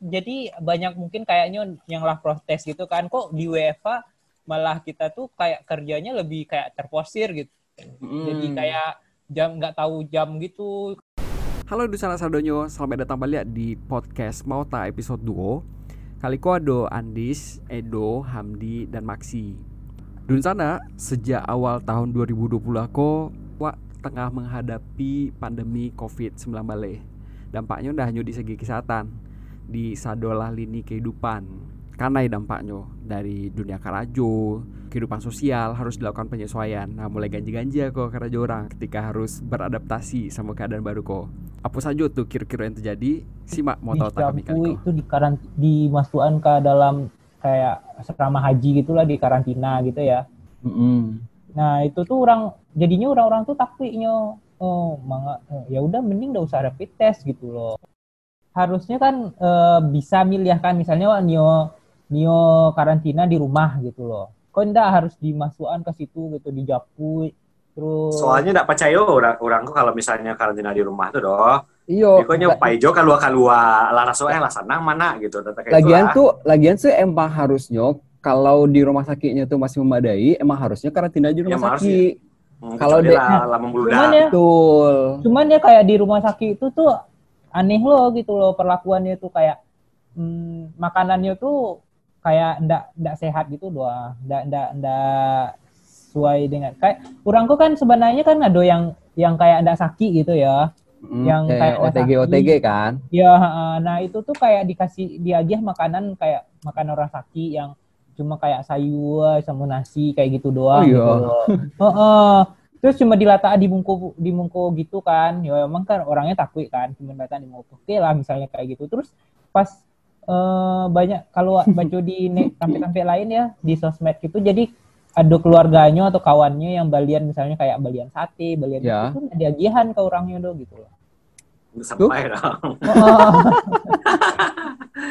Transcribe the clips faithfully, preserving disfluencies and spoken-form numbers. jadi banyak mungkin kayaknya yang lah protes gitu kan, kok di W F A malah kita tuh kayak kerjanya lebih kayak terposir gitu. Hmm. Jadi kayak jam nggak tahu jam gitu. Halo Dunsana Sardonyo, selamat datang balik di podcast Mauta episode dua. Kali ko ada Andis, Edo, Hamdi, dan Maxi. Dunsana, sejak awal tahun dua ribu dua puluh aku wak tengah menghadapi pandemi covid sembilan belas. Dampaknya udah hanya di segi kesehatan, di sadolah lini kehidupan. Karena dampaknya dari dunia karajo, kehidupan sosial harus dilakukan penyesuaian. Nah, mulai ganji-ganji kok karajo orang ketika harus beradaptasi sama keadaan baru kok. Apa saja tuh kira-kira yang terjadi? Simak mau tahu tanggapan kalian. Itu di karant- dimasukkan ke dalam kayak asrama haji gitulah, di karantina gitu ya. Mm-hmm. Nah, itu tuh orang jadinya orang-orang tuh takutnya oh, mangga ya udah mending enggak usah rapid test gitu loh. Harusnya kan e, bisa milih kan, misalnya wah, nio nio karantina di rumah gitu loh. Kok ndak harus dimasukkan ke situ gitu, di Japu terus. Soalnya ndak percaya orang orang kok kalau misalnya karantina di rumah tuh doh. Iya. Kok nyo paijo kalua-kalua lah rasoe lah sanang mana gitu. Lagian tuh lagian tuh emang harusnya kalau di rumah sakitnya tuh masih memadai, emang harusnya karantina di rumah ya, sakit. Hmm, kalau dia lah membludak. Betul. Cuman ya kayak di rumah sakit itu tuh aneh loh gitu loh perlakuannya tuh kayak hmm, makanannya tuh kayak ndak ndak sehat gitu doang, ndak ndak ndak sesuai dengan kayak kurangku kan sebenarnya kan ada yang yang kayak ndak sakit gitu ya, mm, yang kayak, kayak O T G saki. O T G kan ya, nah itu tuh kayak dikasih dihadiah makanan kayak makan orang sakit yang cuma kayak sayur sama nasi kayak gitu doang. Oh, iya. Gitu loh. Heeh. Terus cuma dilata di mungko di mungko gitu kan, ya emang kan orangnya takut kan, cuma dilata di mungko oke lah misalnya kayak gitu. Terus pas uh, banyak kalau baca di tampe-tampe lain ya di sosmed gitu, jadi ada keluarganya atau kawannya yang balian misalnya kayak balian sate, balian ya. Itu ada agihan ke orangnya do gitu loh. Sampai lah.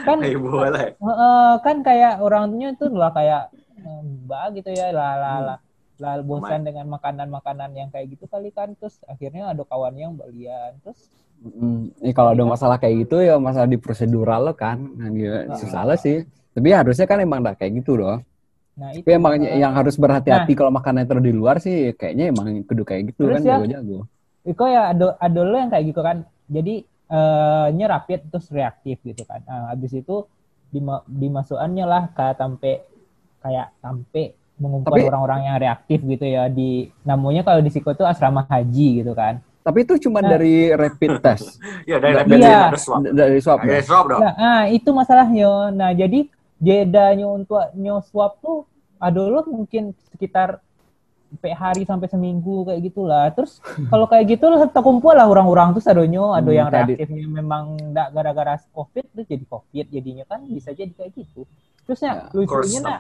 Kan boleh. Uh, kan kayak orangnya itu lah kayak mbak gitu ya lah lah lah. Hmm. Lalu bosan dengan makanan-makanan yang kayak gitu kali kan, terus akhirnya ada kawannya yang balian terus. Mm-hmm. Ini kalau ada masalah kayak gitu ya masalah di prosedural lo kan, nah, nah, susah lah sih. Tapi harusnya kan emang dah kayak gitu loh. Nah, itu, tapi emang uh, yang harus berhati-hati nah, kalau makanan terus di luar sih, kayaknya emang kudu kayak gitu kan ya, jago-jago. Iko ya ada ada lo yang kayak gitu kan, jadi uh, nyerapit terus reaktif gitu kan. Nah, habis itu dima- dimasukannya lah kayak tampe kayak tampe mengumpulkan tapi, orang-orang yang reaktif gitu ya di namanya kalau di psiko itu asrama haji gitu kan. Tapi itu cuma nah, dari rapid test. Iya dari rapid ya, test swab. Dari swab. Dari swab dong. Nah, nah, itu masalahnya. Nah, jadi jedanya untuk nyo swab tuh aduh mungkin sekitar sampai hari sampai seminggu kayak gitulah. Terus kalau kayak gitu lah terkumpul lah orang-orang tuh adonyo, ada hmm, yang reaktifnya tadi memang enggak gara-gara Covid tuh jadi Covid jadinya kan bisa jadi kayak gitu. Terusnya ya, lucunya nak,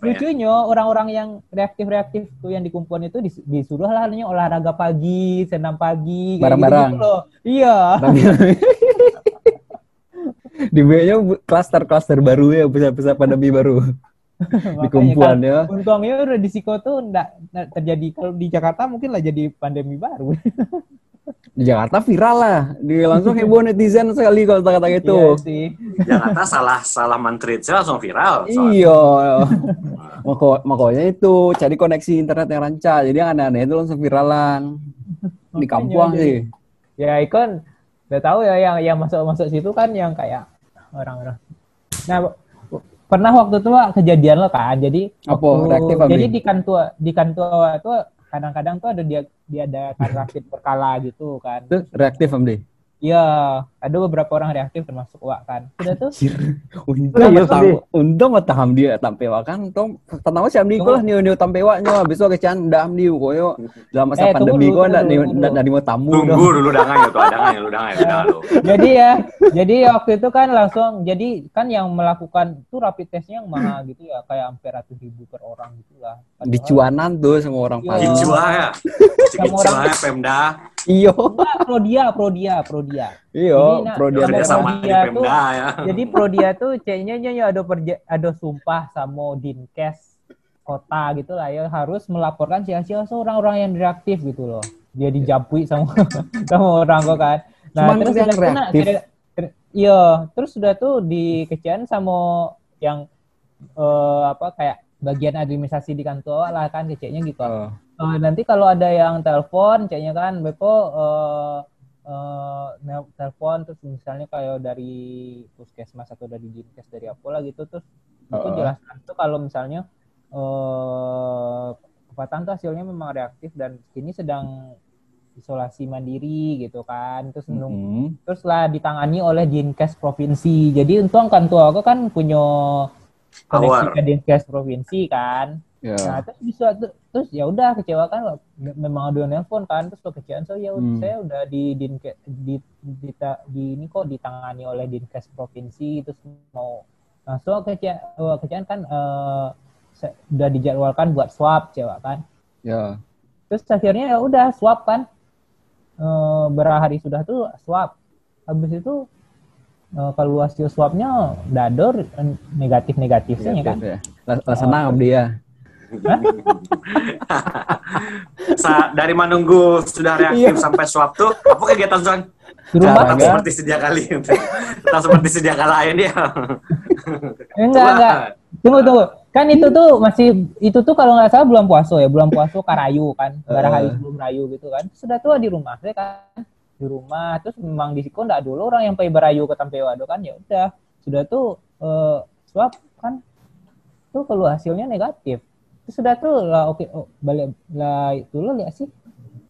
lucunya orang-orang yang reaktif-reaktif tuh yang dikumpulin itu disuruh lah hanya olahraga pagi, senam pagi, kayak gitu loh. Iya. Dibuatnya klaster-klaster baru ya, besar-besar pandemi baru. Dikumpulannya. Untungnya udah di psiko tuh enggak terjadi, kalau di Jakarta mungkin lah jadi pandemi baru. Di Jakarta viral lah, di langsung heboh netizen sekali kalau kata-kata itu. Iya, Jakarta salah salah menteri saya langsung viral. Iya, Mako, makanya itu cari koneksi internet yang rancak, jadi yang aneh-aneh itu langsung viralan di kampung sih. Ya ikon, udah tahu ya yang yang masuk-masuk situ kan yang kayak orang-orang. Nah pernah waktu itu kejadian lo kan, jadi Apo, waktu, jadi di kantor di kantor itu kadang-kadang tuh ada dia dia ada reaktif berkala gitu kan. Itu reaktif Hamdi? Iya, ada beberapa orang reaktif termasuk Wak kan. Sudah tuh. Untung ya tahu. Untung mata Hamdi tampe Wak kan. Untung pertama si Hamdi kok lah nyu-nyu tampe Wak nyu habis itu kecanda Hamdi koyo dalam masa pandemi kok ndak ndak mau tamu. Tunggu dulu dangan ya tuh, dangan ya lu dangan ya lu. Jadi ya, jadi waktu itu kan langsung jadi kan yang melakukan tuh rapid testnya yang mahal gitu ya, kayak hampir ratusan ribu per orang gitu lah. Dicuanan tuh semua orang paling. Dicuah. Dicuah Pemda. Iyo. Prodia, Prodia, Prodia. Iyo, nah, Prodia sama Prodia di Pemda tuh, ya. Jadi Prodia tuh C-nya nyo ada perja- ada sumpah sama Dinkes kota gitu lah ya, harus melaporkan sia-sia orang-orang yang reaktif gitu loh. Dia dijabui sama sama orang kok kan. Nah, cuman terus yang reaktif. Kena, Iya, terus udah tuh dikecian sama yang uh, apa kayak bagian administrasi di kantor lah kan keceknya gitu. Oh. Uh, nanti kalau ada yang telepon, keceknya kan Bepo uh, uh, telepon terus misalnya kayak dari puskesmas atau dari Dinkes dari apalah gitu terus oh. Itu jelaskan tuh kalau misalnya uh, kepatan tuh hasilnya memang reaktif dan kini sedang isolasi mandiri gitu kan terus menunggu mm-hmm. terus lah ditangani oleh Dinkes provinsi jadi untung kan tuh aku kan punya koneksi ke Dinkes provinsi kan yeah. Nah terus bisa terus ya udah kecewa kan memang ada nelpon kan terus kekecewaan so ya mm. saya udah di Dinkes di, di, di, di ini kok ditangani oleh Dinkes provinsi terus mau nah so kecewa kecewaan kan uh, udah dijadwalkan buat swab kecewa kan ya yeah. Terus akhirnya ya udah swab kan E, berapa hari sudah tuh swab, habis itu e, kalau hasil swabnya dador negatif negatifnya kan, ya. Laksana abdi ya. Sa dari menunggu sudah reaktif sampai swab tuh, apa kegiatan tuan? Rumah seperti sedia kali, tak seperti sedia kala ini ya. Enggak enggak, tunggu tunggu. Kan itu tuh masih itu tuh kalau nggak salah bulan puasa ya bulan puasa karayu kan gara hari sebelum rayu gitu kan sudah tua di rumah saya kan di rumah terus memang di siko nggak dulu orang yang pergi berayu ke Tampewado kan ya udah sudah tuh uh, swab kan tuh kalau hasilnya negatif terus sudah tuh lah oke okay, oh, balik lah itu lo lihat sih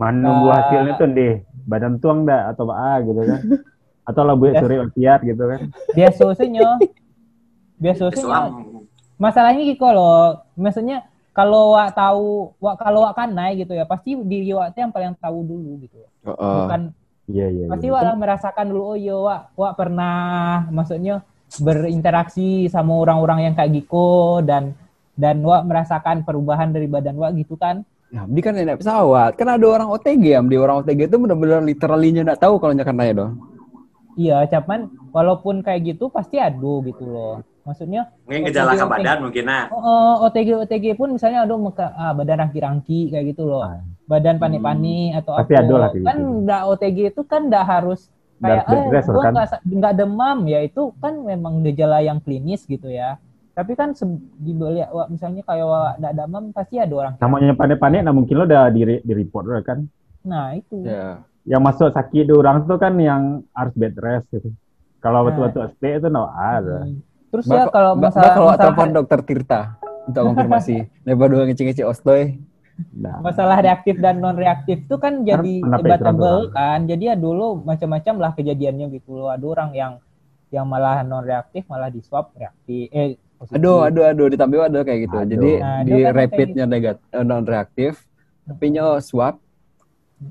menunggu nah, hasilnya tuh di badan tuang dah atau apa gitu kan atau lah buat suri opiat gitu kan biasanya biasanya masalahnya gitu loh, maksudnya kalau wak tahu, wak kalau wak kan naik gitu ya, pasti diri wak itu yang paling tahu dulu gitu. Uh, Bukan, yeah, yeah, pasti yeah, wak lah yeah. merasakan dulu, oh iya wak, wak pernah, maksudnya berinteraksi sama orang-orang yang kayak gitu dan dan wak merasakan perubahan dari badan wak gitu kan. Nah, Hamdi kan naik pesawat, kan ada orang O T G, Hamdi orang O T G itu benar-benar literally-nya nggak tahu kalau nyakan naik dong. Iya, cuman walaupun kayak gitu pasti aduh gitu loh. Maksudnya mungkin gejala ke badan mungkin nah. Oh, O T G O T G pun misalnya aduh muka, ah, badan rangki-rangki kayak gitu loh. Badan panik-panik hmm. atau apa. Gitu. Kan enggak O T G itu kan enggak harus kayak eh, gua enggak enggak demam ya itu kan memang gejala yang klinis gitu ya. Tapi kan dibeli misalnya kayak enggak demam pasti ada orang. Namanya panik-panik nah mungkin lo udah di, di report udah kan. Nah, itu. Yeah. Yang masuk sakit orang itu kan yang harus bed rest gitu. Kalau waktu-waktu S P itu no ada. Hmm. Terus ba, ya kalau masalah kalau telepon dokter Tirta untuk konfirmasi. Lebar dua ngecing-ngecing ostoy. Nah. Masalah reaktif dan non reaktif itu kan jadi debatable kan. Jadi ya dulu macam-macam lah kejadiannya gitu loh. Ada orang yang yang malah non reaktif malah di swab reaktif. Eh, aduh aduh aduh ditambah ada kayak gitu. Aduh. Jadi nah, di kan rapidnya negatif non reaktif tapi nyo swab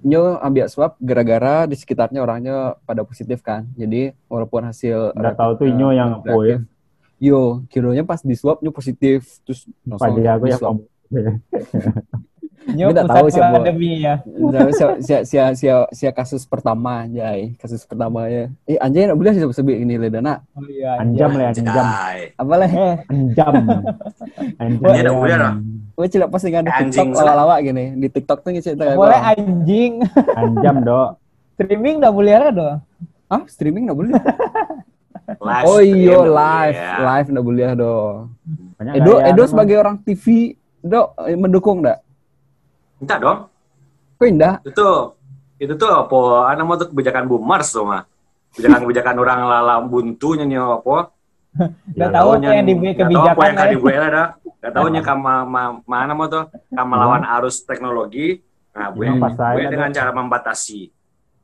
nyo ambil swab gara-gara di sekitarnya orangnya pada positif kan. Jadi walaupun hasil enggak tahu tuh nyo yang reaktif, ya. Yo, kironya pas di swab nyu positif terus langsung no, di swab. Nyu enggak tahu siapa. Enggak siapa siapa siapa kasus pertama anjay, kasus pertama ya. Eh anjay enggak boleh disebut-sebut ini ledana. Oh iya. Anjam le anjam. Apa le? Anjam. Anjam. Enggak boleh lah. Gue cilak postingan di TikTok lawak gini. Di TikTok tuh ngecek kayak boleh anjing. Anjam, Dok. Streaming enggak boleh lah, Dok. Hah? Streaming enggak boleh. Live oh iya live, ya. Live nggak boleh dong. Edo, Edo sebagai orang T V, Edo mendukung nggak? Enggak dong. Kok indah? Itu, itu tuh apa? Anak mau tuh kebijakan boomers tuh mah. Kebijakan-kebijakan orang lalam buntunya nih apa? Nggak tahu yang dibuat kebijakan. Nggak tahu yang dibuat ada. Nggak tahunya kama mana mau tuh kama lawan arus teknologi. Nah, gue dengan cara membatasi.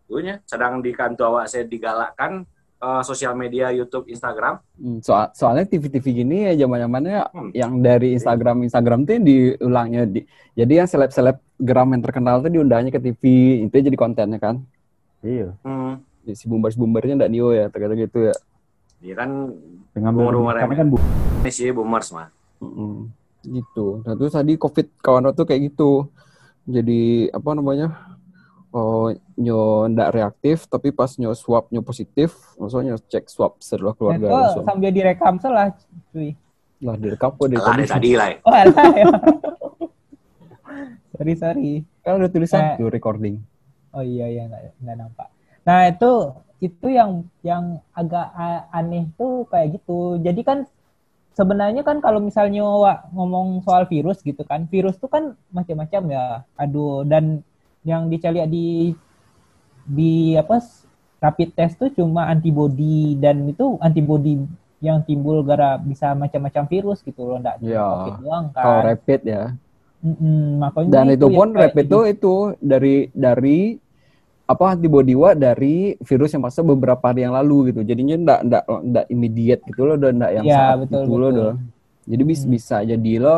Tuhnya sedang di kantor awak saya digalakkan. Uh, sosial media, YouTube, Instagram. Soal, soalnya T V-T V gini ya zaman-zamannya hmm. yang dari Instagram Instagram tuh diulangnya di, jadi yang seleb-selebgram yang terkenal tuh diundangnya ke T V itu jadi kontennya kan. Iya. Hmm. Si boomer-boomernya ndak nio ya terkadang gitu ya. Iya kan. Dengan boomer kan bu. Ini sih boomers mah. Hmm. Gitu. Nah terus tadi COVID kawan tuh kayak gitu. Jadi apa namanya? Oh, nyo ndak reaktif tapi pas nyo swab nyo positif, maksudnya cek swab seluruh keluarga. Itu langsung. Sambil direkam salah, cuy. Lah direkam kok dari tadi. Tadi lah. Oh, alah. Ya. sorry, sorry. Kan udah tulisan nah, tuh recording. Oh iya iya enggak nampak. Nah, itu itu yang yang agak aneh tuh kayak gitu. Jadi kan sebenarnya kan kalau misalnya Wak, ngomong soal virus gitu kan, virus tuh kan macam-macam ya. Aduh, dan yang dicari di di apa rapid test tuh cuma antibody, dan itu antibody yang timbul gara bisa macam-macam virus gitu loh, enggak cuma COVID doang kan. Kalau rapid ya. Mm-mm, makanya dan itu, itu pun ya, rapid tuh itu dari dari apa antibody Wak dari virus yang pasal beberapa hari yang lalu gitu, jadinya ndak ndak ndak immediate gitu loh, dan ndak yang ya, saat betul, gitu betul. Loh, jadi bisa hmm. bisa jadi lo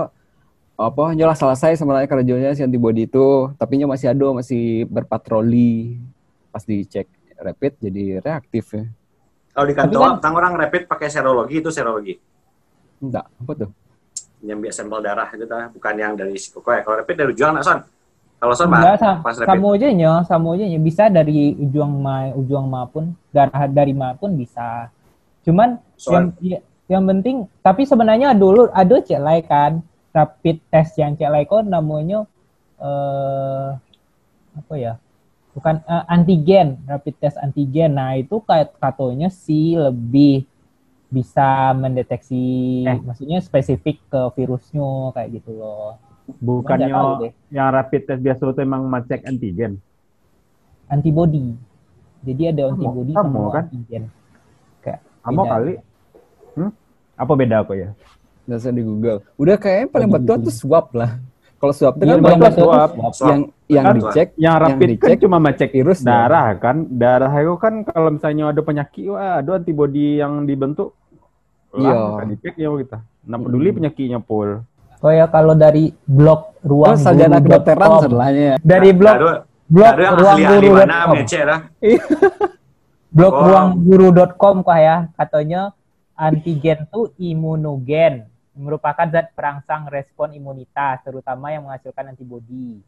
apa nyolah selesai sebenarnya kerjanya si antibody itu, tapi nya masih ada masih berpatroli, pas dicek rapid jadi reaktif ya. Kalau di kantor kan, orang rapid pakai serologi, itu serologi ndak apa tuh yang biasa sampel darah gitu, bukan yang dari psikoko ya. Kalau rapid dari Juang nak Son. Kalau sama, sama aja nya, sama aja nya. Bisa dari Ujuang Ma, Ujuang Ma pun, darah dari Ma pun bisa. Cuman soal yang yang penting, tapi sebenarnya dulu ada celai kan, rapid test yang celai kok namanya eh apa ya? Bukan eh, antigen, rapid test antigen. Nah, itu kayak katanya sih lebih bisa mendeteksi, eh. maksudnya spesifik ke virusnya kayak gitu loh. Bukannya yang rapid test biasa itu emang ngecek antigen? Antibody. Jadi ada antibody sama, sama kan? Antigen. Kayak sama beda. Kali. Hmm? Apa beda apa ya? Nggak usah di Google. Udah kayaknya paling betul tuh swab lah. Kalau swab itu kan bukan swab. Yang yang kan, dicek, yang rapid yang dicek kan cuma ngecek virus darah ya. Kan. Darah itu kan kalau misalnya ada penyakit, wah ada antibody yang dibentuk. Iya. Kan dicek ya kita. Nah peduli hmm. penyakitnya pol. Oh ya, kalau dari blog ruang oh, sajana kedokteran setelahnya. Dari blog nah, blog nah, ruang guru dot com. Blog oh. ruang guru dot com kok ya, katanya antigen itu imunogen, merupakan zat perangsang respon imunitas, terutama yang menghasilkan antibodi.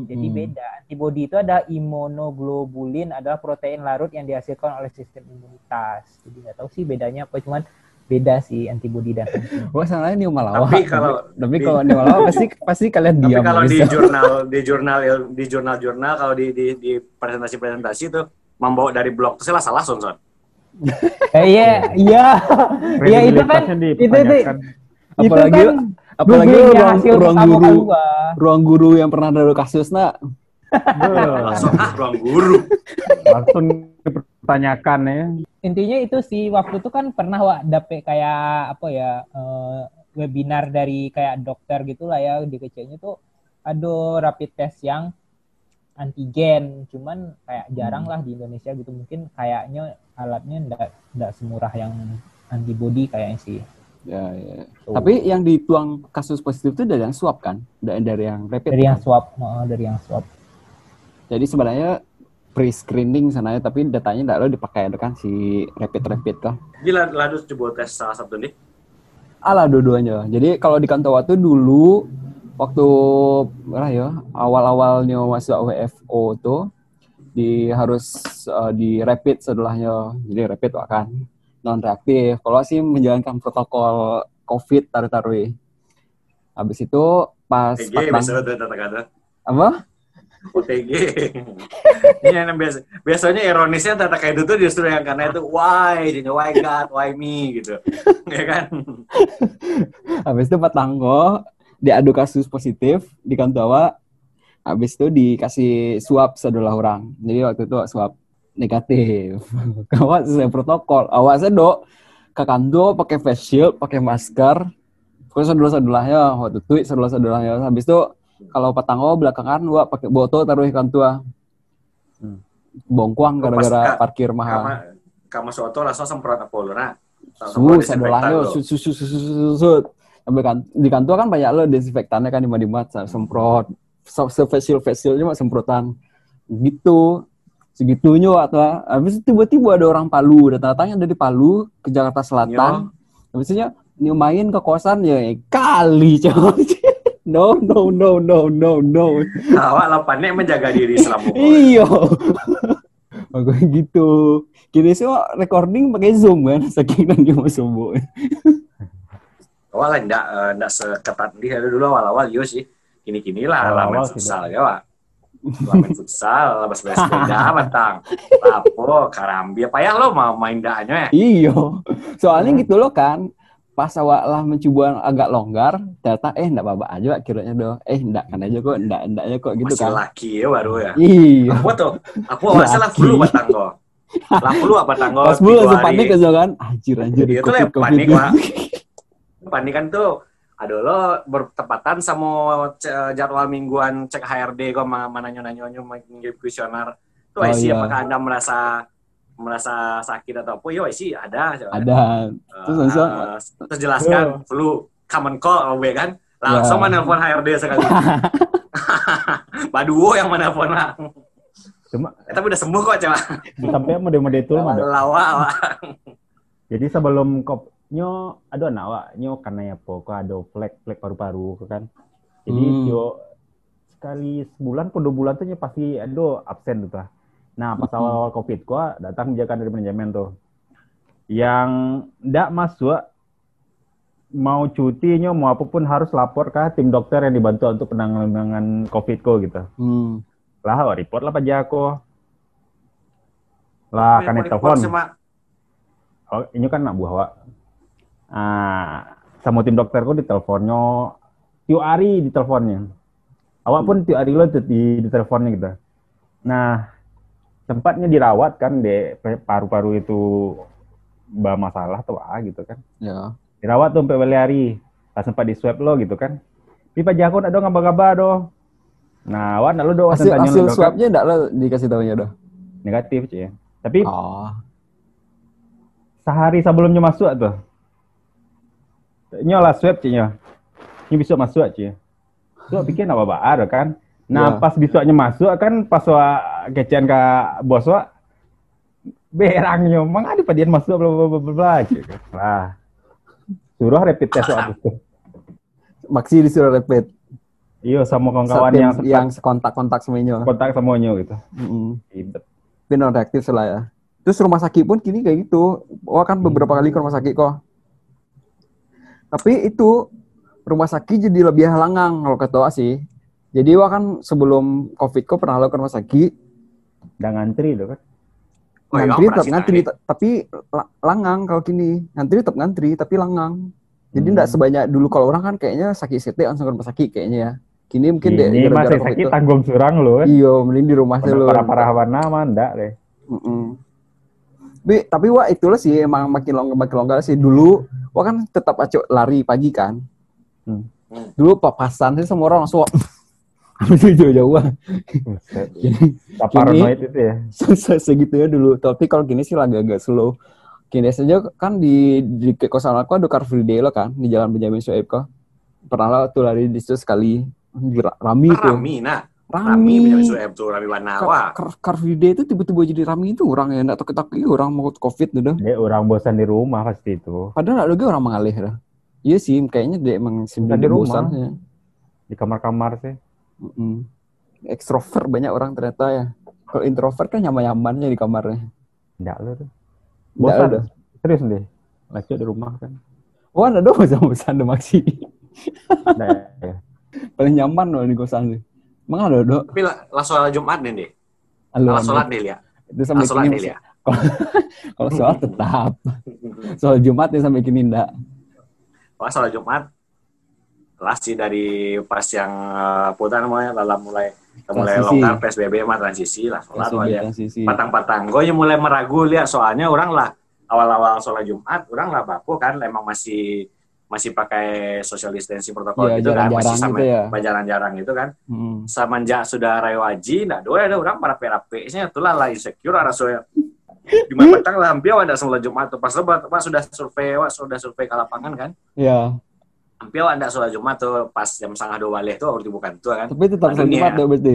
Jadi hmm. beda. Antibodi itu ada imunoglobulin, adalah protein larut yang dihasilkan oleh sistem imunitas. Jadi nggak tahu sih bedanya apa, cuman beda sih antibodi dan wah salahnya nih Malawa. Tapi kalau tapi di, kalau di Malawa pasti pasti kalian diam. Tapi kalau di jurnal di jurnal di jurnal-jurnal kalau di di, di presentasi-presentasi itu membawa dari blog itu salah salah Sonson. Iya, iya. Iya itu kan itu itu apalagi kan, apalagi ruang, ruang guru ruang guru yang pernah ada kasus nak. Langsung ah ruang guru. Langsung dipertanyakan ya. Intinya itu sih, waktu itu kan pernah Wak dapet kayak apa ya uh, webinar dari kayak dokter gitulah ya, di kecilnya tuh ada rapid test yang antigen, cuman kayak jarang lah di Indonesia gitu, mungkin kayaknya alatnya ndak ndak semurah yang antibody kayaknya sih. Ya, ya. So. Tapi yang dituang kasus positif itu dari yang swab kan, dari yang rapid. Dari yang swab, oh, dari yang swab. Jadi sebenarnya pre-screening sananya, tapi datanya nggak lo dipakai kan si rapid-rapid kan? Gila, lalu coba tes salah satu nih? Alah, dua-duanya. Jadi kalau di kantor waktu dulu, waktu lah ya, awal-awalnya mahasiswa W F O tuh, di harus uh, di rapid setelahnya, jadi rapid kan non-reaktif. Kalau sih menjalankan protokol COVID taruh-taruh. Habis itu pas E G, misalnya tuh kata-kata. Apa? O T G. Ini yang biasa. Biasanya ironisnya tata kayak itu tuh justru yang karena itu why, jadi why God, why me gitu. Ya kan? Habis itu petanggo diadu kasus positif di Kantawa. Habis itu dikasih swab sadulah orang. Jadi waktu itu swab negatif. Kawan sesuai protokol. Awasnya dok ke kantor pakai face shield, pakai masker. Terus sadulah-sadulahnya waktu itu sadulah-sadulahnya habis itu kalau petanggo belakangan gua pakai botol taruh ikan tua. Hmm. Bongkuang gara-gara ka, parkir mahal. Kamu soto langsung semprot apa lu nah. Su sebelahnya susut di kantor kan banyak lo desinfektannya kan dimana-dimana semprot. Facial-facialnya mah semprotan. Gitu. Segitunya atau habis tiba-tiba ada orang Palu, datang-datangnya dari Palu ke Jakarta Selatan. Habisnya ini main ke kosan ya kali coy. No, no, no, no, no, no. Awak lah panik menjaga diri selama. Iya. Makanya gitu. Kini semua recording pakai Zoom kan, saking nanti mau sobo. Awak lah ndak ndak seketat dia dulu awal-awal yo sih. Kini-kinilah lah main sosial ya, Wak. Lamin futsal, labas bebas sepeda, bantang. Lapo, karambi, apa ya lo mau main daannya ya? Iyo, soalnya gitu lo kan, pas awak lah mencoba agak longgar, ternyata eh ndak apa-apa aja kiranya doh, eh ndak kan aja kok, ndak ndaknya kok gitu kan. Masih laki ya baru ya. Iya. Aku tuh, aku masalah dulu batang kok. Lah perlu apa tanggo? Pas bulu panik aja kan, anjir anjir. Itu lah panik lah. Panik kan tuh. Aduh lo bertepatan sama jadwal mingguan cek H R D kok mana nyonya-nyonya mengirim kuesioner. Tuh I C oh, apakah iya. Anda merasa merasa sakit atau apa? Yo I C ada. Ada. Terus uh, langsung terjelaskan uh. Flu common cold we kan. Langsung yeah. Menelpon H R D sekali. Baduo yang menelpon lah. Cuma eh, tapi udah sembuh kok coba. Tapi mode-mode itu mah. Lawa. Jadi sebelum kop nyo aduh nawa nyo karena ya pokok ada flek-flek paru-paru kan. Jadi hmm. yo sekali sebulan atau dua bulan tuh pasti aduh absen tuh lah. Nah, pas awal-awal Covid gua datang kebijakan dari manajemen tuh. Yang ndak masuk mau cuti nyo mau apapun harus lapor ke tim dokter yang dibantu untuk penanganan Covid ko gitu. Hmm. Lah, report lah pajak ko. Lah, kan telepon. Oh, ini kan nak buah wak. Ah, sama tim dokterku diteleponnya tiap hari diteleponnya. Awak pun tiap hari lo di diteleponnya gitu. Nah, tempatnya dirawat kan deh paru-paru itu bah masalah tuh ah gitu kan. Ya. Dirawat tuh sampai hari. Pas sempat di swab lo gitu kan. Tapi Pak Jakun ada ngaba-ngaba do. Nah, awak nak lo do hasil, hasil swabnya enggak lo dikasih tahunya do. Negatif sih ya. Tapi oh. Sehari sebelumnya masuk tuh. Nyolah swab cinya. Ini besok masuk aja. Tuh pikir apa baar kan. Nah, yeah. Pas besoknya masuk kan pas wa kecean ke bos wa berangnya mang ada padian masuk bla bla bla bla gitu. Lah. Suruh rapid test waktu itu. Maxi disuruh rapid. Iya, sama kawan-kawan yang yang kontak-kontak semuanya. Kontak semuanya gitu. Heeh. Ribet. Benar reaktif lah ya. Terus rumah sakit pun kini kayak gitu. Wah kan beberapa hmm. kali ke rumah sakit kok. Tapi itu rumah sakit jadi lebih halangan kalau ketua sih. Jadi wah kan sebelum Covid kok pernah lo ke rumah sakit udah ngantri lo kan. Oh, ngantri tetap ngantri tapi langang kalau kini. Ngantri tetap ngantri tapi langang. Jadi enggak hmm. sebanyak dulu kalau orang kan kayaknya sakit C T langsung ke rumah sakit kayaknya ya. Kini mungkin deh di rumah sakit tanggung surang lo. Iya, mending di rumah sih lo. Parah-parah warna mah ndak deh. Tapi, tapi wah itulah sih emang makin longgar makin longgar sih dulu wah kan tetap acok lari pagi kan hmm. dulu papasan sih semua orang langsung habis jauh-jauh jadi paranoid itu ya segitunya dulu tapi kalau gini sih agak-agak slow gini saja kan di di kosan aku ada car free day lo kan di Jalan Benjamin Sueb kok pernah lo tuh lari di situ sekali rami tuh rami nah Rami, Benjamin Sueb tuh, Rami Banawa. Car Free Day itu tiba-tiba jadi rame itu orang yang nggak takut-takut, orang mau Covid tuh dah. Dia orang bosan di rumah pasti itu. Padahal nggak lagi orang mengalih dah. Iya sih, kayaknya dia emang sebenarnya bosan ya. Di kamar-kamar sih. Mm-mm. Ekstrovert banyak orang ternyata ya. Kalau introvert kan nyaman-nyamannya di kamarnya. Nggak lo tuh. Bosan dah. Serius deh. Lagi di rumah kan. Wah, nggak dong bosan-bosan deh Maxi. Nah, ya. Paling nyaman loh di kosan sih. Emang ada dok? Tapi lah soal Jumat nih deh. Lah sholat nih ya. Lah sholat nih ya. Kalau sholat tetap. Soal Jumat nih sampai kini ndak. Wah soal Jumat. Lah sih dari pas yang putaran mulai lah mulai mulai longgar P S B B mah transisi lah sholat aja. Patang-patang. Gue mulai meragu lihat soalnya orang lah awal-awal sholat Jumat orang lah baku kan emang masih masih pakai social distancing protokol ya, gitu kan masih sama gitu ya. Jarang-jarang gitu kan hmm. semenjak sudah rayo haji nah doa ada orang para P R P-nya itulah lah insecure rasanya di matang lah hampir ada sholat Jumat tuh pas lebat pas sudah survei wah sudah survei ke lapangan kan ya hampir ada sholat Jumat tuh pas jam setengah dua waleh tuh harus dibuka tuh kan tapi tetap sholat Jumat tuh berarti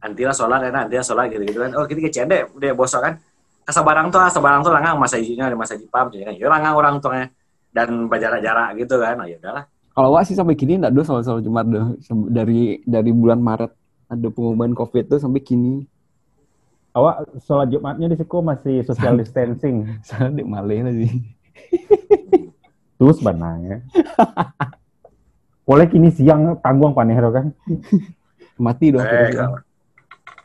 antilah sholat enak antilah sholat gitu-gitu kan oh kita kecen deh udah bosok kan asa barang tuh asa barang tuh langang masa izinnya ada masa jipam jadi kan ya langang orang tuanya dan berjarak-jarak gitu kan, oh ya udahlah. Kalau wak sih sampai kini nggak do soal-soal Jumat do dari dari bulan Maret ada pengumuman Covid tuh sampai kini. Awak sholat Jumatnya di siku masih social distancing. Saya di Malaysia sih. Terus bananya. Boleh kini siang tanggung paneh do kan? Mati do. Eh,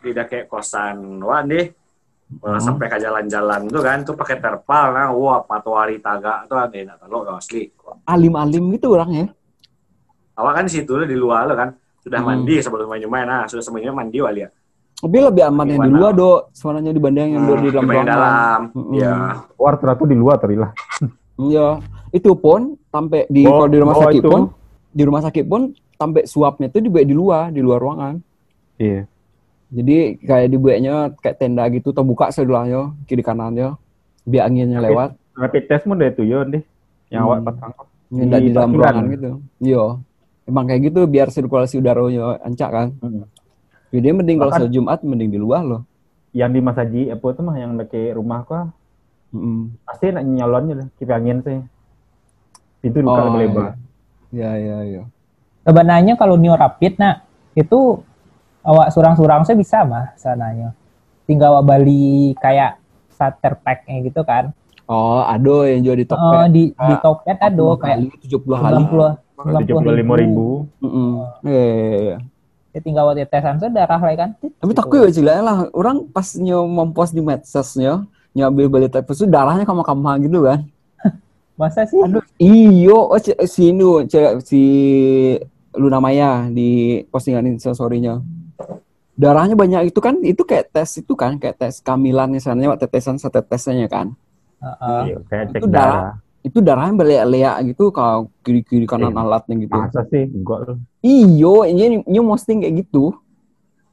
tidak kayak kosan. Wah nih, hmm. sampai ke jalan-jalan tuh kan, tuh pakai terpal, nah, wah patuari taga tuh ada nak telok asli. Alim-alim gitu orangnya. Awak kan situ lo di luar lo kan, sudah hmm. mandi sebelum main-main, nah sudah semuanya mandi wali ya. Lebih lebih aman yang di luar do, sebenarnya dibanding yang hmm, di dalam. Di dalam, iya. Hmm. War teratur di luar terilah. Iya, itu pun sampai di oh, kalau di rumah oh, sakit itu. pun, di rumah sakit pun sampai suapnya itu dibuat di luar, di luar ruangan. Iya. Yeah. Jadi kayak dibuatnya kayak tenda gitu, terbuka sedulahnya kiri kanannya, biar anginnya rapid, lewat. Rapid test pun dari itu ya deh, yang hmm. awak pas tangkap. Tenda di, di dalam ruangan gitu. Iya, emang kayak gitu biar sirkulasi udaranya ancak kan. Hmm. Jadi mending kalau sel Jumat mending di luar loh. Yang di masaji apa itu mah yang deket rumah kok. Mm. Pasti nak nyalonnya lah, kipas angin sih. Pintu buka oh, lebar. Iya iya iya. Sebenarnya ya. Kalau new rapid nak itu awak surang-surang saya bisa mah sananya. Tinggal awak bali kayak starter pack-nya gitu kan. Oh, aduh yang jual di Tokped. Oh, di ah, di Tokped aduh kayak tujuh puluh lima ribu. Heeh. Iya. Ya tinggal waktu tesan saudara lah kan. Tapi takut ya gila lah. Orang pas nyo mempost di medsosnya, nyo ambil balita itu darahnya kamar-kamar gitu kan. Masa sih? Aduh, iyo si nu si Luna Maya di postingan instastory-nya. Darahnya banyak itu kan, itu kayak tes itu kan, kayak tes kehamilan misalnya waktu tetesan setetesnya kan. Heeh. Kayak cek darah. Itu darahnya berleak-leak gitu kalau kiri-kiri kanan eh, alatnya gitu. Masa sih? Enggak. Iyo, ini new posting kayak gitu.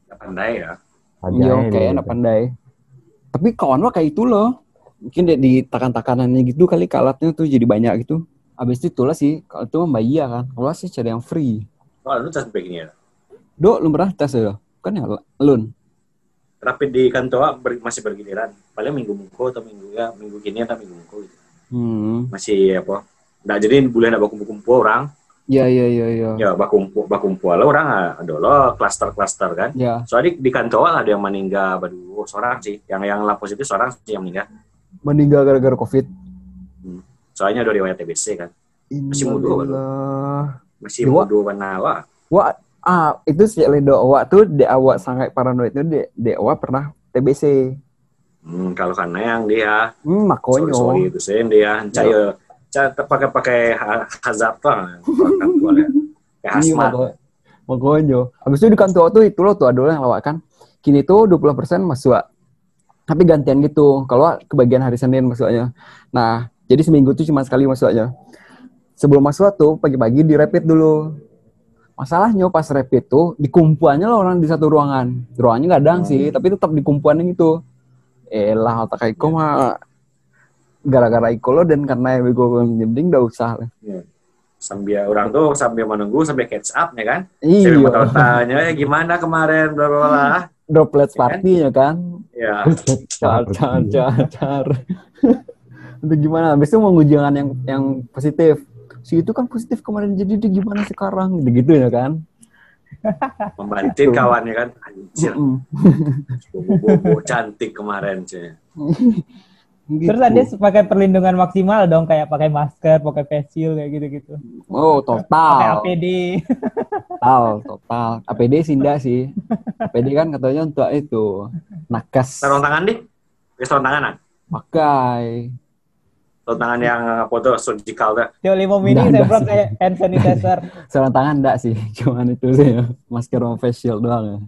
Enggak pandai ya. Iya, kayaknya enggak pandai. Tapi kawan lo kayak itu loh. Mungkin dia di takan-takanannya gitu kali ke alatnya tuh jadi banyak gitu. Habis itu lah sih, kalau itu mah iya kan. Kalau sih cari yang free. Oh, lu tes begini ya? Dok, lu pernah tes ya? Kan ya, Lun. Rapid di kantor ber- masih bergiliran. Paling minggu minggu atau minggu ya, minggu gini atau minggu minggu gitu. Hmm. Masih apa? Nggak jadi boleh nak bakumpul-kumpul orang. Ya ya ya ya. Ya bakumpul bakumpul lah orang ada lo klaster-klaster kan. Ya. Soalnya di, di kantor ada yang meninggal baru seorang sih. Yang yang lah positif seorang sih yang meninggal. Meninggal gara-gara Covid. Hmm. Soalnya ada riwayat T B C kan. Masih muda baru. Masih muda benar. Wah, ah itu sejak ledo awak tuh de awak sangat paranoid tuh de de awak pernah T B C. Hmm, kalau kan yang dia, hmm, makonyo. Sorry, sorry itu sen dia, caya, caya pakai-pakai hazard lah, kantuannya, kayak hazmat. Makonyo. Abis itu di kantor tuh itu loh tuh adolah yang lawak kan. Kini tuh dua puluh persen masuk. Tapi gantian gitu. Kalau kebagian hari Senin masuknya. Nah, jadi seminggu tuh cuma sekali masuknya. Sebelum masuk tuh pagi-pagi di rapid dulu. Masalahnya pas rapid tuh dikumpulannya lah orang di satu ruangan. Ruangannya kadang hmm. sih, tapi tetap dikumpulannya gitu. Elah otak Iko mah gara-gara Iko lo dan karena yang bego mending udah usah lah. Yeah. Sambil orang tuh sambil menunggu sambil catch up ya kan. Iya. Sambil mau tanya gimana kemarin bla bla bla. Droplet party ya kan. Iya. Car car car. Itu gimana? Habis itu mau ujangan yang yang positif. Si itu kan positif kemarin jadi dia gimana sekarang? Gitu ya kan. Membantin kawannya kan anjir bobo cantik kemarin sih gitu. Terus ada pakai perlindungan maksimal dong kayak pakai masker pakai face shield kayak gitu-gitu oh total pakai A P D total total A P D sinda sih A P D kan katanya untuk itu nakes sarung tangan deh pakai sarung tangan kan pakai sarung tangan yang foto surgical dah. Yo lima menit saya buat kayak hand sanitizer. Sarung tangan enggak sih, cuman itu sih ya. Masker sama face shield doang ya.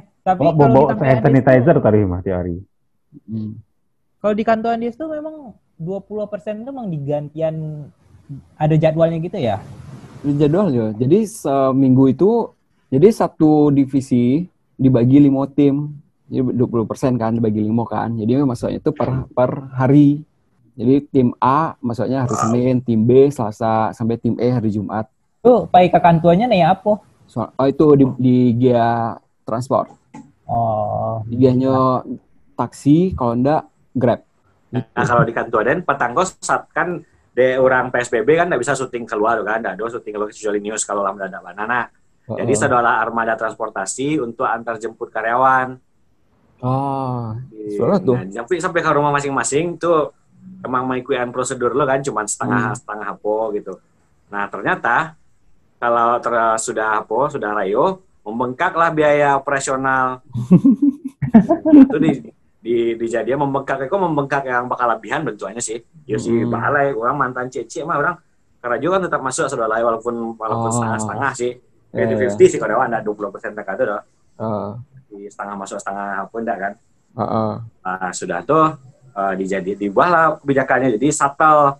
Eh, tapi oh, kalau kita hand sanitizer tadi mah tiap hari. Hmm. Kalau di kantor Andis tuh memang dua puluh persen itu memang digantian ada jadwalnya gitu ya. Jadwal ya. Jadi seminggu itu jadi satu divisi dibagi lima tim. Jadi dua puluh persen kan dibagi lima kan. Jadi maksudnya itu per per hari. Jadi tim A maksudnya hari Senin, tim B Selasa sampai tim E hari Jumat. Tuh, pai ke kantuannya nih apa? So, oh itu di, di Gia Transport. Oh, di Gianya taksi kalau enggak Grab. Nah, gitu. Kalau di kantuanen petangkos saat kan de orang P S B B kan enggak bisa syuting keluar kan, enggak ada syuting keluar kecuali news kalau lah mendadak banana. Oh, jadi saudara armada transportasi untuk antar jemput karyawan. Oh, suara tuh. Nah, sampai sampai ke rumah masing-masing tuh emang mengikuti prosedur lo kan cuman setengah hmm. setengah apa gitu. Nah, ternyata kalau ter- sudah apa, sudah rayo, membengkaklah biaya operasional. Itu di di dijadinya membengkak, kok membengkak yang bakal lebihan bentukannya sih. Ya sih hmm. balai orang mantan cece mah orang karajo kan tetap masuk sudah lah walaupun walaupun oh. setengah-setengah sih. Jadi yeah, lima puluh yeah. sih kalau ada dua puluh persen tak ada. Heeh. Di setengah masuk setengah pun enggak kan. Uh-uh. Nah, sudah tuh uh, dijadi diubahlah kebijakannya jadi satel.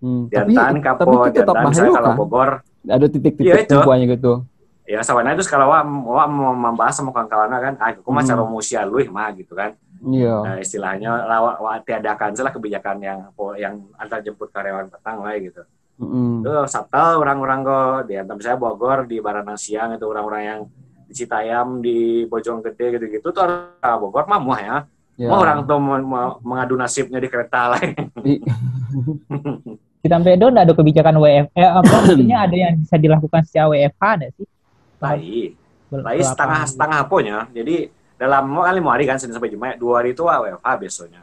Hmm, tapi tapi itu tetap bahaya kalau Bogor. Ada titik-titik tumpuannya gitu. Ya sawananya itu kalau wa, wa membahas sama kawan-kawan kan, ah aku mah cara musia luih mah gitu kan. Iya. Nah, istilahnya lawa wa tiadakan salah kebijakan yang yang antar jemput karyawan petang lah gitu. Mm-hmm. Itu satel orang-orang kok di antar misalnya Bogor di Baranang Siang itu orang-orang yang di Citayam di Bojonggede gitu-gitu tuh orang Bogor mah muah ya. Ya. Mau orang tuh mengadu nasibnya di kereta lain. Di Tampedo enggak ada kebijakan W F A eh, apa maksudnya ada yang bisa dilakukan secara W F H enggak sih? Lai. Lai setengah-setengah aponya. Jadi dalam mau kali mau hari kan Senin sampai Jumat, dua hari itu W F H biasanya.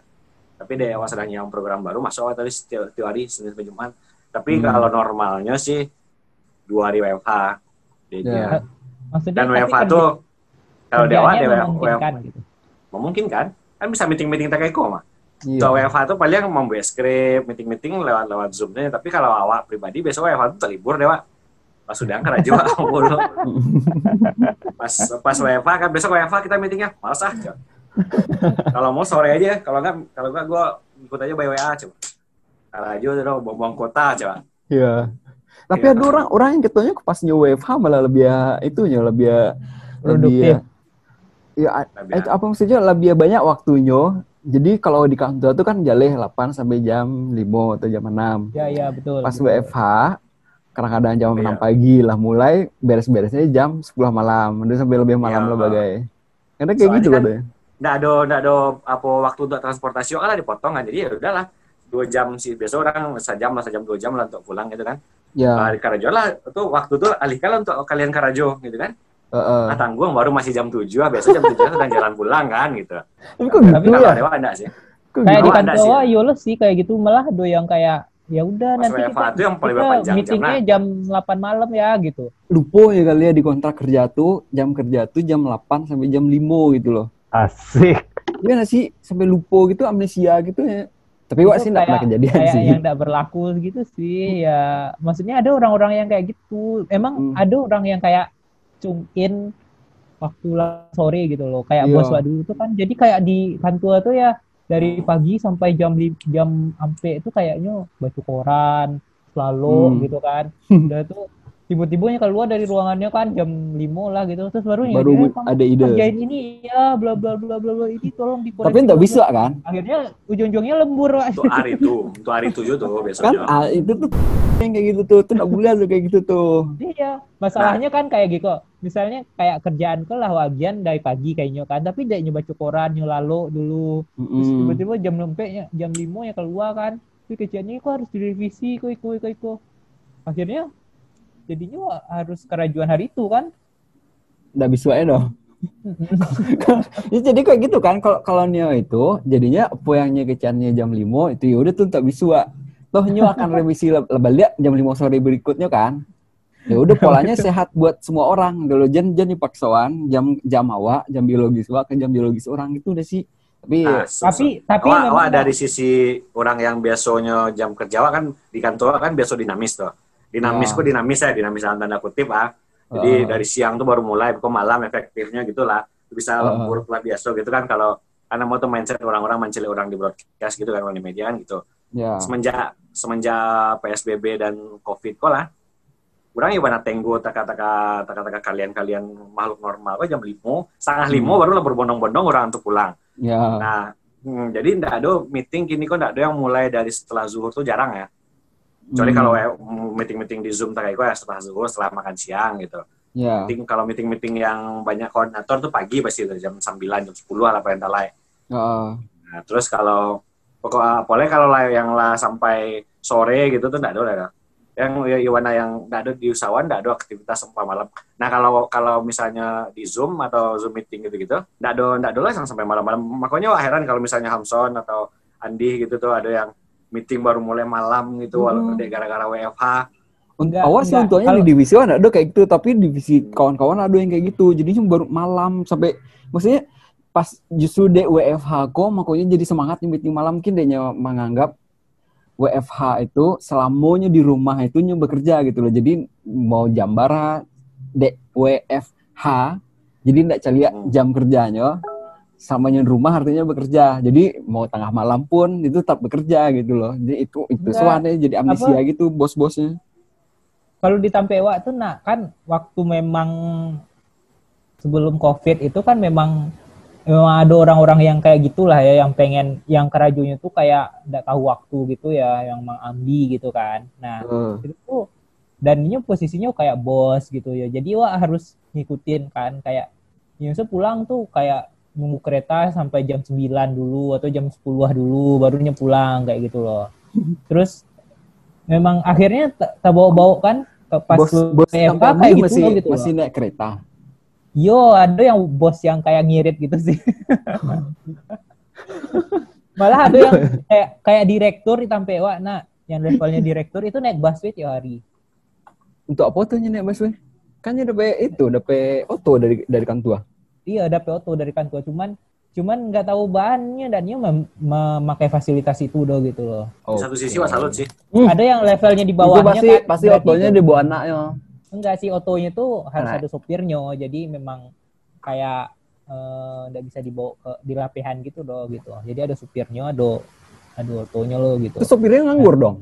Tapi deh awas ada yang program baru masuk tadi setiap hari Senin sampai Jumat. Tapi hmm. kalau normalnya sih dua hari W F H. Ya. Dan W F H tuh kalau dewa dewa memungkinkan kan bisa meeting-meeting tak kayak gue mah. Iya. Kalau W F H itu paling membuat skrip, meeting-meeting lewat-lewat Zoom-nya. Tapi kalau awak pribadi, biasanya W F H itu terlibur deh, Wak. Pas udah angker aja, Wak. pas, pas W F H, kan besok W F H kita meetingnya. Males ah, coba. Kalau mau sore aja, kalau enggak, kalau enggak gue ikut aja by W A, coba. Kalau aja udah buang-buang kota, coba. Iya. Tapi ya, ada orang orang yang ketuanya pas W F H malah lebih itunya, lebih... produktif. Lebih, ya, itu apa maksudnya lebih banyak waktunya. Jadi kalau di kantor itu kan jaleh delapan sampai jam lima atau jam enam. Iya, iya, betul. Pas betul. W F H kadang-kadang jam ya. enam pagi lah mulai beres-beresnya jam sepuluh malam, udah sampai lebih malam ya, lah bagai. Karena kayak gitu kan, loh deh. Enggak ada enggak ada apa waktu untuk transportasi kan dipotong kan. Jadi ya udahlah dua jam sih biasa orang sejam lah, sejam dua jam lah untuk pulang gitu kan. Ya. Nah, di Karajo lah itu waktu tuh alihkan untuk kalian Karajo gitu kan. Uh, uh. Nah, tanggung baru masih jam tujuh, biasa jam tujuh sedang jalan pulang kan gitu. Tapi kok gitu ya? Ada sih. Kayak di kantor Yoles sih kayak gitu malah do yang kayak ya udah nanti kita, kita meetingnya jam delapan malam ya gitu. Lupa ya kali ya di kontrak kerja tuh jam kerja tuh jam delapan sampai jam lima gitu loh. Asik. Iya sih sampai lupa gitu amnesia gitu ya. Tapi wak sih enggak pernah kejadian sih. Yang enggak berlaku gitu sih hmm. ya. Maksudnya ada orang-orang yang kayak gitu. Emang hmm. ada orang yang kayak cungin waktu sore gitu loh kayak iya. bos waduh itu kan jadi kayak di kantor tuh ya dari pagi sampai jam jam ampe itu kayaknya baca koran selalu hmm. gitu kan udah tuh tiba-tibanya keluar dari ruangannya kan jam lima lah gitu terus baru, baru ya, kan, ada ide kerjain ini ya bla bla bla bla bla ini tolong dikoreksi tapi enggak bisa kan akhirnya ujung-ujungnya lembur tuh hari itu tuh hari tujuh tuh biasanya kan itu tuh yang kayak gitu tuh, tuh nggak boleh tuh kayak gitu tuh. Iya, masalahnya nah. kan kayak gitu. Misalnya kayak kerjaan ke lah wajian dari pagi kayaknya kan, tapi dia nyoba cukoran, nyolalo dulu. Mm-hmm. Terus tiba-tiba jam lempeknya, jam lima ya keluar kan. Tapi kerjaannya kok harus direvisi, kok kok kok kok. Akhirnya jadinya harus kerajuan hari itu kan. Nggak bisa ya dong. Jadi kayak gitu kan, kalau kalau neo itu jadinya poyangnya kerjaannya jam lima itu ya udah tuh tak bisa. Tohnya akan revisi lebalia jam lima sore berikutnya kan. Ya udah polanya sehat buat semua orang. Dulu jen-jen dipaksawan jam jam awak, jam biologis awak ke jam biologis orang itu udah sih. Tapi nah, tapi tapi awak, awak dari sisi orang yang biasanya jam kerja awak kan di kantor kan biasa dinamis tuh. Dinamis kok oh. dinamis ya, dinamis tanda kutip ah. Jadi oh. dari siang tuh baru mulai ke malam efektifnya gitulah. Bisa oh. lembur lah biasa gitu kan kalau karena mau tuh mindset orang-orang mencela orang di broadcast gitu kan di media kan gitu. Ya. Semenjak semenjak P S B B dan Covid kok lah, kurang ya banget tenggo taka-taka taka-taka kalian-kalian makhluk normal kok jam limo, setengah limo hmm. baru lah berbondong-bondong orang untuk pulang. Ya. Nah, hmm, jadi ndak ada meeting kini kok ndak ada yang mulai dari setelah zuhur tuh jarang ya. Kecuali hmm. kalau meeting-meeting di Zoom tak kayak kok ya setelah zuhur, setelah makan siang gitu. Ya. Meeting kalau meeting-meeting yang banyak koordinator tuh pagi pasti dari jam sembilan jam sepuluh lah perintah lain. Uh. Nah, terus kalau pokoknya boleh kalau lah yang lah sampai sore gitu tuh enggak ada lah. Yang Iwana yang enggak ada di usahawan enggak ada aktivitas sampai malam. Nah, kalau kalau misalnya di Zoom atau Zoom meeting gitu-gitu, enggak ada enggak ada lah sampai malam-malam. Makanya wah heran kalau misalnya Hamson atau Andi gitu tuh ada yang meeting baru mulai malam gitu walaupun hmm. gara-gara W F H. Enggak, awas untungnya di divisi enggak ada kayak gitu, tapi divisi kawan-kawan ada yang kayak gitu. Jadinya baru malam sampai maksudnya pas justru dek W F H kok makanya jadi semangat di meeting malam kin deknya menganggap W F H itu selamonya di rumah itu nyu bekerja gitu loh. Jadi mau jambara dek W F H jadi ndak caliak jam kerjanya samanya di rumah artinya bekerja. Jadi mau tengah malam pun itu tetap bekerja gitu loh. Jadi itu itu soalnya jadi amnesia apa? Gitu bos-bosnya. Kalau di Tampewa tuh nah kan waktu memang sebelum COVID itu kan memang memang ada orang-orang yang kayak gitulah ya, yang pengen yang kerajunya tuh kayak enggak tahu waktu gitu ya, yang mengambi gitu kan. Nah, uh. itu tuh dan ini posisinya kayak bos gitu ya. Jadi wah harus ngikutin kan kayak nyusul pulang tuh kayak nunggu kereta sampai jam sembilan dulu atau jam sepuluh dulu barunya pulang kayak gitu loh. Terus memang akhirnya terbawa-bawa kan pas bos P M K kayak gitu masih, loh gitu. Masih naik kereta. Yo, ada yang bos yang kayak ngirit gitu sih. Malah ada yang kayak kayak direktur di Tampewa. Nah, yang levelnya direktur itu naik busway tiap hari. Untuk apa tuh naik busway? Kan ada itu, ada oto dari dari Kantua. Iya, ada oto dari Kantua, cuman cuman nggak tahu bahannya dan dia mem- memakai fasilitas itu udah gitu loh. Oh, satu sisi wasalun sih. Hmm. Ada yang levelnya di bawahnya itu pasti, kan pasti otonya di bawah anaknya. Enggak sih, otonya tuh harus nah. ada sopirnya. Jadi memang kayak nggak eh, bisa dibawa ke di lapihan gitu loh gitu. Jadi ada supirnya, ada ada otonya loh gitu. Terus sopirnya nganggur nah. dong.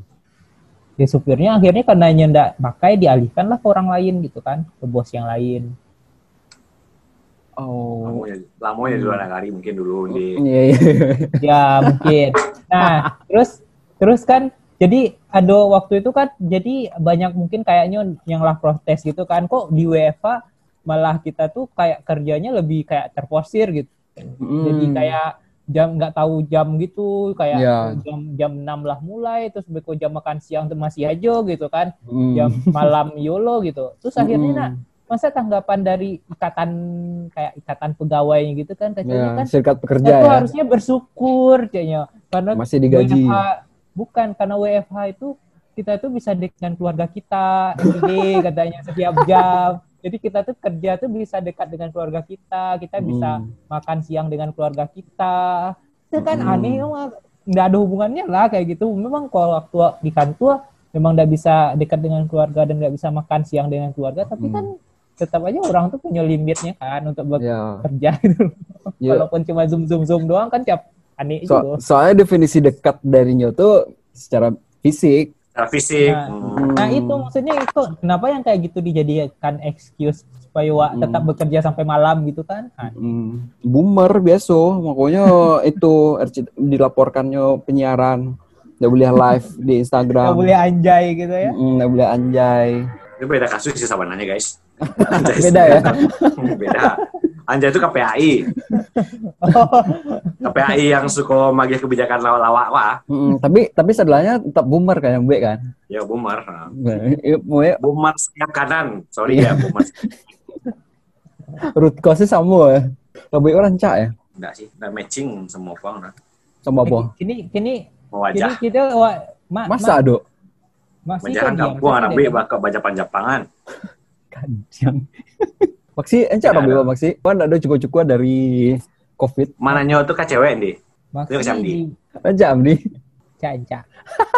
Ya supirnya akhirnya karena ndak pakai dialihkan lah ke orang lain gitu kan, ke bos yang lain. Oh, lamo ya jualan hari mungkin dulu di. Iya, iya. Ya mungkin. Nah, terus terus kan jadi ada waktu itu kan jadi banyak mungkin kayaknya yang lah protes gitu kan, kok di W F A malah kita tuh kayak kerjanya lebih kayak terposir gitu. Mm. Jadi kayak jam nggak tahu jam gitu, kayak yeah. jam jam enam lah mulai, terus beko jam makan siang tuh masih aja gitu kan. Mm. Jam malam yolo gitu. Terus akhirnya mm. nah masa tanggapan dari ikatan kayak ikatan pegawainya gitu kan katanya ya, kan serikat pekerja itu ya. Harusnya bersyukur kayaknya karena masih digaji. W F H, bukan karena W F H itu kita tuh bisa dekat dengan keluarga kita everyday katanya setiap jam. Jadi kita tuh kerja tuh bisa dekat dengan keluarga kita, kita hmm. bisa makan siang dengan keluarga kita. Itu kan hmm. aneh emang enggak ada hubungannya lah kayak gitu. Memang kalau waktu di kantor memang enggak bisa dekat dengan keluarga dan enggak bisa makan siang dengan keluarga tapi hmm. kan tetap aja orang tuh punya limitnya kan untuk bekerja yeah. gitu. Yeah. Walaupun cuma zoom zoom zoom doang kan tiap aneh so, gitu. Soalnya definisi dekat darinya tuh secara fisik. Secara fisik. Nah, hmm. nah itu maksudnya itu kenapa yang kayak gitu dijadikan excuse supaya hmm. tetap bekerja sampai malam gitu kan? Hmm. Boomer biasa, makanya itu dilaporkannya penyiaran nggak boleh live di Instagram. Nggak boleh anjay gitu ya? Nggak boleh anjay. Itu beda kasus sih sabananya guys. Anjay beda ya? Beda. Anjay itu K P A I. Oh. K P A I yang suka magih kebijakan lawak-lawak. Wah. Mm-hmm. Tapi tapi setelahnya tetap boomer kayak B kan? Ya boomer. Nah. Boomer sayap kanan. Sorry ya boomer. Root cause-nya sama ya? Lebih orang cak ya? Enggak sih. Nggak matching sama bang. Nah. Sama bang. Kini kini kini kita ma, masa do? Bajakan kampung anak B bakal baca panjapangan. Kajang. Maxi, encak apa beba Maxi? Kan ada cukup-cukup dari COVID. Mananya tuh kak cewek nih. Maxi. Itu kak Hamdi. Kak Hamdi. Encak.